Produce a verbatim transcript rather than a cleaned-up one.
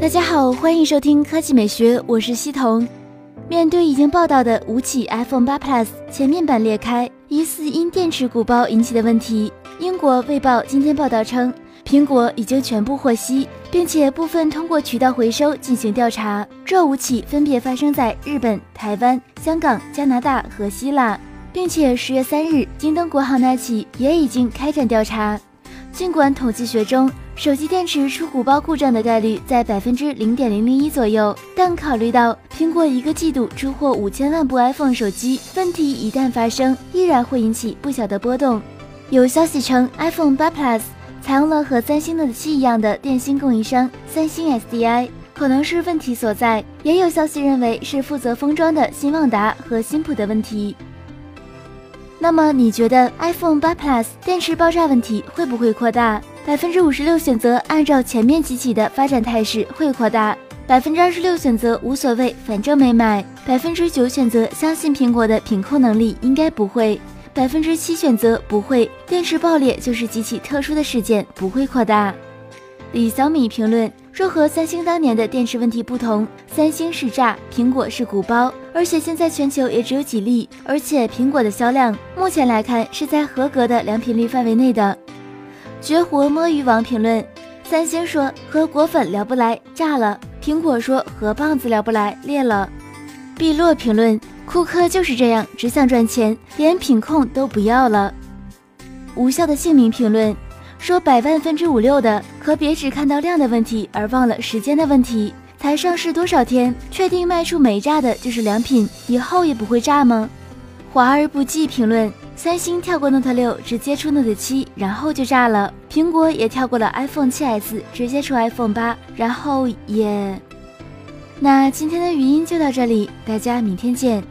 大家好，欢迎收听科技美学，我是西彤。面对已经报道的五起 iPhone 八 Plus 前面板裂开，疑似因电池鼓包引起的问题，英国卫报今天报道称，苹果已经全部获悉，并且部分通过渠道回收进行调查。这五起分别发生在日本、台湾、香港、加拿大和希腊，并且十月三日，京东国行那起也已经开展调查。尽管统计学中手机电池出鼓包故障的概率在 百分之零点零零一 左右，但考虑到苹果一个季度出货五千万部 iPhone 手机，问题一旦发生依然会引起不小的波动。有消息称 iPhone 八 Plus 采用了和三星的七一样的电芯供应商三星 S D I， 可能是问题所在。也有消息认为是负责封装的新旺达和新普的问题。那么你觉得 iPhone 八 Plus 电池爆炸问题会不会扩大？ 百分之五十六 选择按照前面几起的发展态势会扩大， 百分之二十六 选择无所谓反正没买， 百分之九 选择相信苹果的品控能力应该不会， 百分之七 选择不会，电池爆裂就是极其特殊的事件，不会扩大。李小米评论，这和三星当年的电池问题不同，三星是炸，苹果是鼓包，而且现在全球也只有几例，而且苹果的销量目前来看是在合格的良品率范围内的。绝活摸鱼王评论，三星说和果粉聊不来，炸了，苹果说和棒子聊不来，裂了。碧落评论，库克就是这样，只想赚钱，连品控都不要了。无效的姓名评论，说百万分之五六的，可别只看到量的问题而忘了时间的问题。才上市多少天，确定卖出没炸的就是良品，以后也不会炸吗？华而不忌评论，三星跳过 Note 六，直接出 Note 七，然后就炸了。苹果也跳过了 iPhone 七 S， 直接出 iPhone 八，然后也……那今天的语音就到这里，大家明天见。